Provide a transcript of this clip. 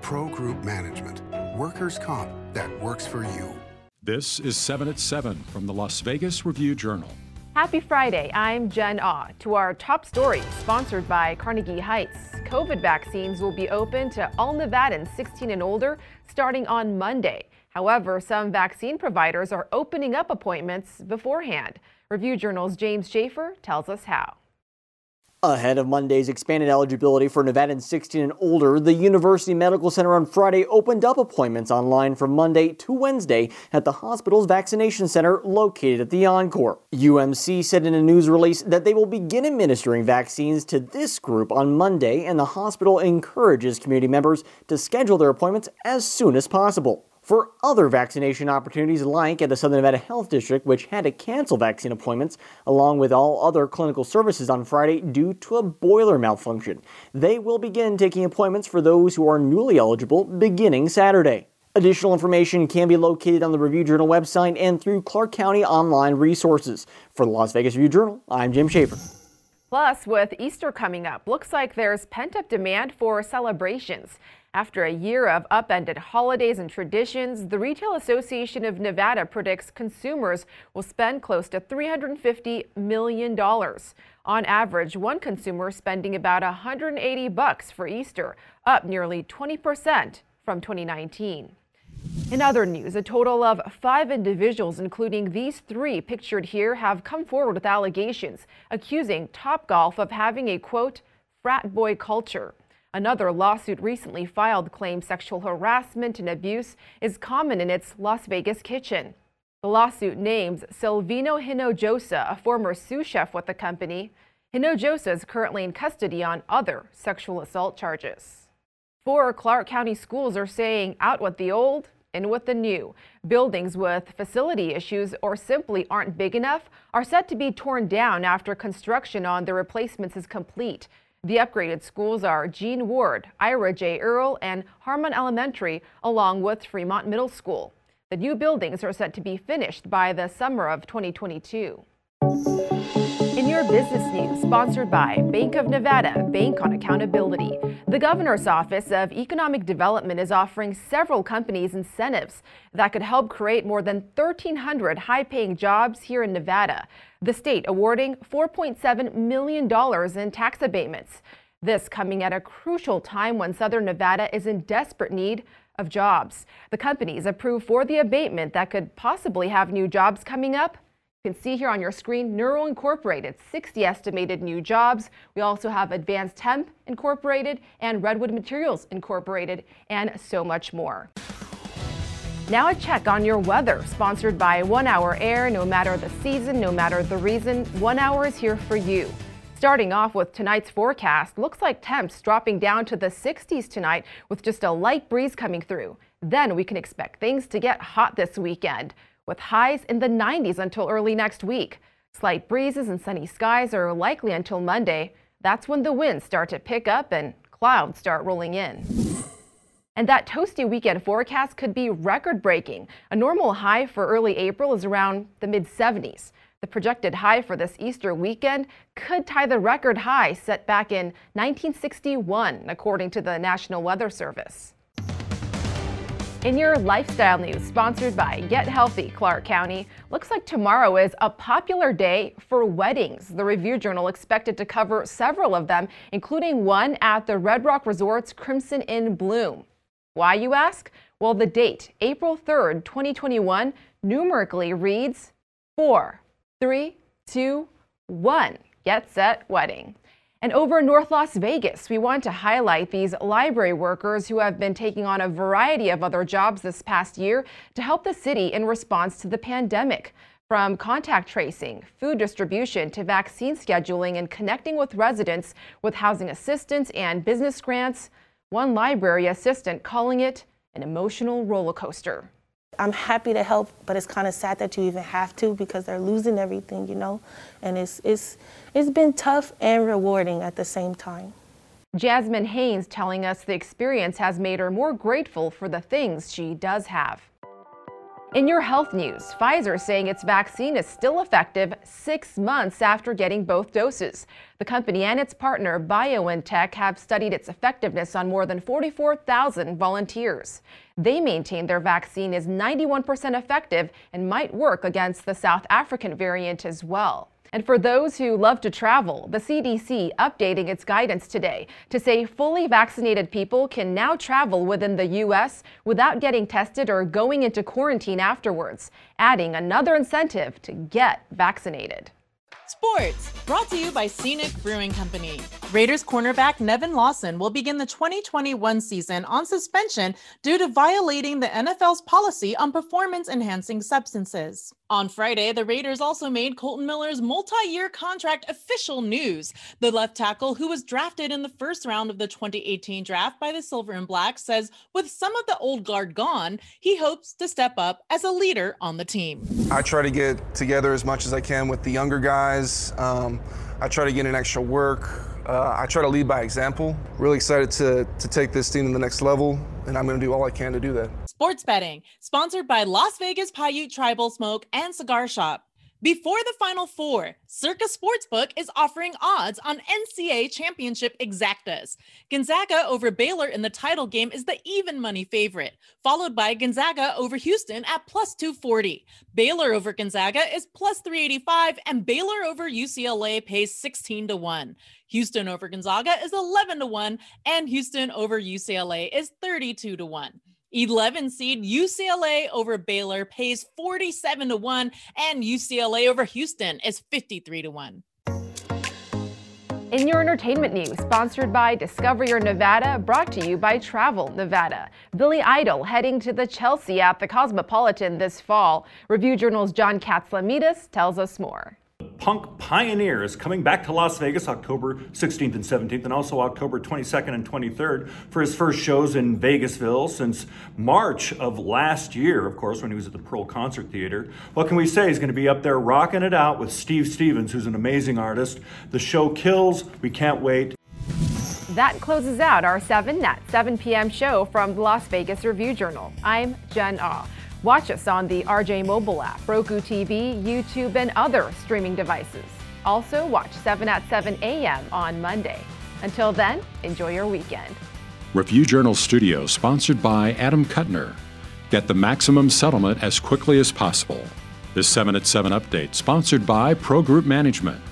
Pro Group Management. Workers' comp that works for you. This is 7 at 7 from the Las Vegas Review-Journal. Happy Friday. I'm Jen Awe. To our top story, sponsored by Carnegie Heights. COVID vaccines will be open to all Nevadans 16 and older starting on Monday. However, some vaccine providers are opening up appointments beforehand. Review Journal's James Schaefer tells us how. Ahead of Monday's expanded eligibility for Nevadans 16 and older, the University Medical Center on Friday opened up appointments online from Monday to Wednesday at the hospital's vaccination center located at the Encore. UMC said in a news release that they will begin administering vaccines to this group on Monday, and the hospital encourages community members to schedule their appointments as soon as possible. For other vaccination opportunities, like at the Southern Nevada Health District, which had to cancel vaccine appointments along with all other clinical services on Friday due to a boiler malfunction, they will begin taking appointments for those who are newly eligible beginning Saturday. Additional information can be located on the Review Journal website and through Clark County online resources. For the Las Vegas Review Journal, I'm Jim Schaefer. Plus, with Easter coming up, looks like there's pent-up demand for celebrations. After a year of upended holidays and traditions, the Retail Association of Nevada predicts consumers will spend close to $350 million. On average, one consumer spending about $180 for Easter, up nearly 20% from 2019. In other news, a total of 5 individuals, including these 3 pictured here, have come forward with allegations accusing Topgolf of having a, quote, frat boy culture. Another lawsuit recently filed claims sexual harassment and abuse is common in its Las Vegas kitchen. The lawsuit names Silvino Hinojosa, a former sous chef with the company. Hinojosa is currently in custody on other sexual assault charges. 4 Clark County schools are saying out with the old, in with the new. Buildings with facility issues or simply aren't big enough are set to be torn down after construction on the replacements is complete. The upgraded schools are Gene Ward, Ira J. Earle, and Harmon Elementary, along with Fremont Middle School. The new buildings are set to be finished by the summer of 2022. In your business news, sponsored by Bank of Nevada, Bank on Accountability. The Governor's Office of Economic Development is offering several companies incentives that could help create more than 1,300 high-paying jobs here in Nevada. The state awarding $4.7 million in tax abatements. This coming at a crucial time when Southern Nevada is in desperate need of jobs. The companies approved for the abatement that could possibly have new jobs coming up. You can see here on your screen, Neuro Incorporated, 60 estimated new jobs. We also have Advanced Temp Incorporated and Redwood Materials Incorporated, and so much more. Now a check on your weather, sponsored by One Hour Air. No matter the season, no matter the reason, One Hour is here for you. Starting off with tonight's forecast, looks like temps dropping down to the 60s tonight with just a light breeze coming through. Then we can expect things to get hot this weekend, with highs in the 90s until early next week. Slight breezes and sunny skies are likely until Monday. That's when the winds start to pick up and clouds start rolling in. And that toasty weekend forecast could be record-breaking. A normal high for early April is around the mid-70s. The projected high for this Easter weekend could tie the record high set back in 1961, according to the National Weather Service. In your lifestyle news, sponsored by Get Healthy Clark County, looks like tomorrow is a popular day for weddings. The Review Journal expected to cover several of them, including one at the Red Rock Resort's Crimson in Bloom. Why, you ask? Well, the date, April 3rd, 2021, numerically reads 4, 3, 2, 1. Get set, wedding. And over in North Las Vegas, we want to highlight these library workers who have been taking on a variety of other jobs this past year to help the city in response to the pandemic. From contact tracing, food distribution, to vaccine scheduling and connecting with residents with housing assistance and business grants, one library assistant calling it an emotional roller coaster. I'm happy to help, but it's kind of sad that you even have to, because they're losing everything, you know, and it's been tough and rewarding at the same time. Jasmine Haynes telling us the experience has made her more grateful for the things she does have. In your health news, Pfizer saying its vaccine is still effective 6 months after getting both doses. The company and its partner BioNTech have studied its effectiveness on more than 44,000 volunteers. They maintain their vaccine is 91% effective and might work against the South African variant as well. And for those who love to travel, the CDC updating its guidance today to say fully vaccinated people can now travel within the U.S. without getting tested or going into quarantine afterwards, adding another incentive to get vaccinated. Sports, brought to you by Scenic Brewing Company. Raiders cornerback Nevin Lawson will begin the 2021 season on suspension due to violating the NFL's policy on performance-enhancing substances. On Friday, the Raiders also made Colton Miller's multi-year contract official news. The left tackle, who was drafted in the first round of the 2018 draft by the Silver and Black, says with some of the old guard gone, he hopes to step up as a leader on the team. I try to get together as much as I can with the younger guys. I try to get in extra work. I try to lead by example. Really excited to take this team to the next level, and I'm going to do all I can to do that. Sports betting, sponsored by Las Vegas Paiute Tribal Smoke and Cigar Shop. Before the Final Four, Circa Sportsbook is offering odds on NCAA Championship Exactas. Gonzaga over Baylor in the title game is the even money favorite, followed by Gonzaga over Houston at plus 240. Baylor over Gonzaga is plus 385, and Baylor over UCLA pays 16-1. Houston over Gonzaga is 11-1, and Houston over UCLA is 32-1. 11 seed UCLA over Baylor pays 47-1, and UCLA over Houston is 53-1. In your entertainment news, sponsored by Discover Your Nevada, brought to you by Travel Nevada. Billy Idol heading to the Chelsea at the Cosmopolitan this fall. Review Journal's John Katzlamidis tells us more. Punk Pioneer is coming back to Las Vegas October 16th and 17th, and also October 22nd and 23rd for his first shows in Vegasville since March of last year, of course, when he was at the Pearl Concert Theater. What can we say? He's going to be up there rocking it out with Steve Stevens, who's an amazing artist. The show kills. We can't wait. That closes out our 7 at 7 p.m. show from the Las Vegas Review-Journal. I'm Jen Awe. Watch us on the RJ mobile app, Roku TV, YouTube, and other streaming devices. Also, watch 7 at 7 a.m. on Monday. Until then, enjoy your weekend. Review Journal Studio, sponsored by Adam Kuttner. Get the maximum settlement as quickly as possible. This 7 at 7 update, sponsored by Pro Group Management.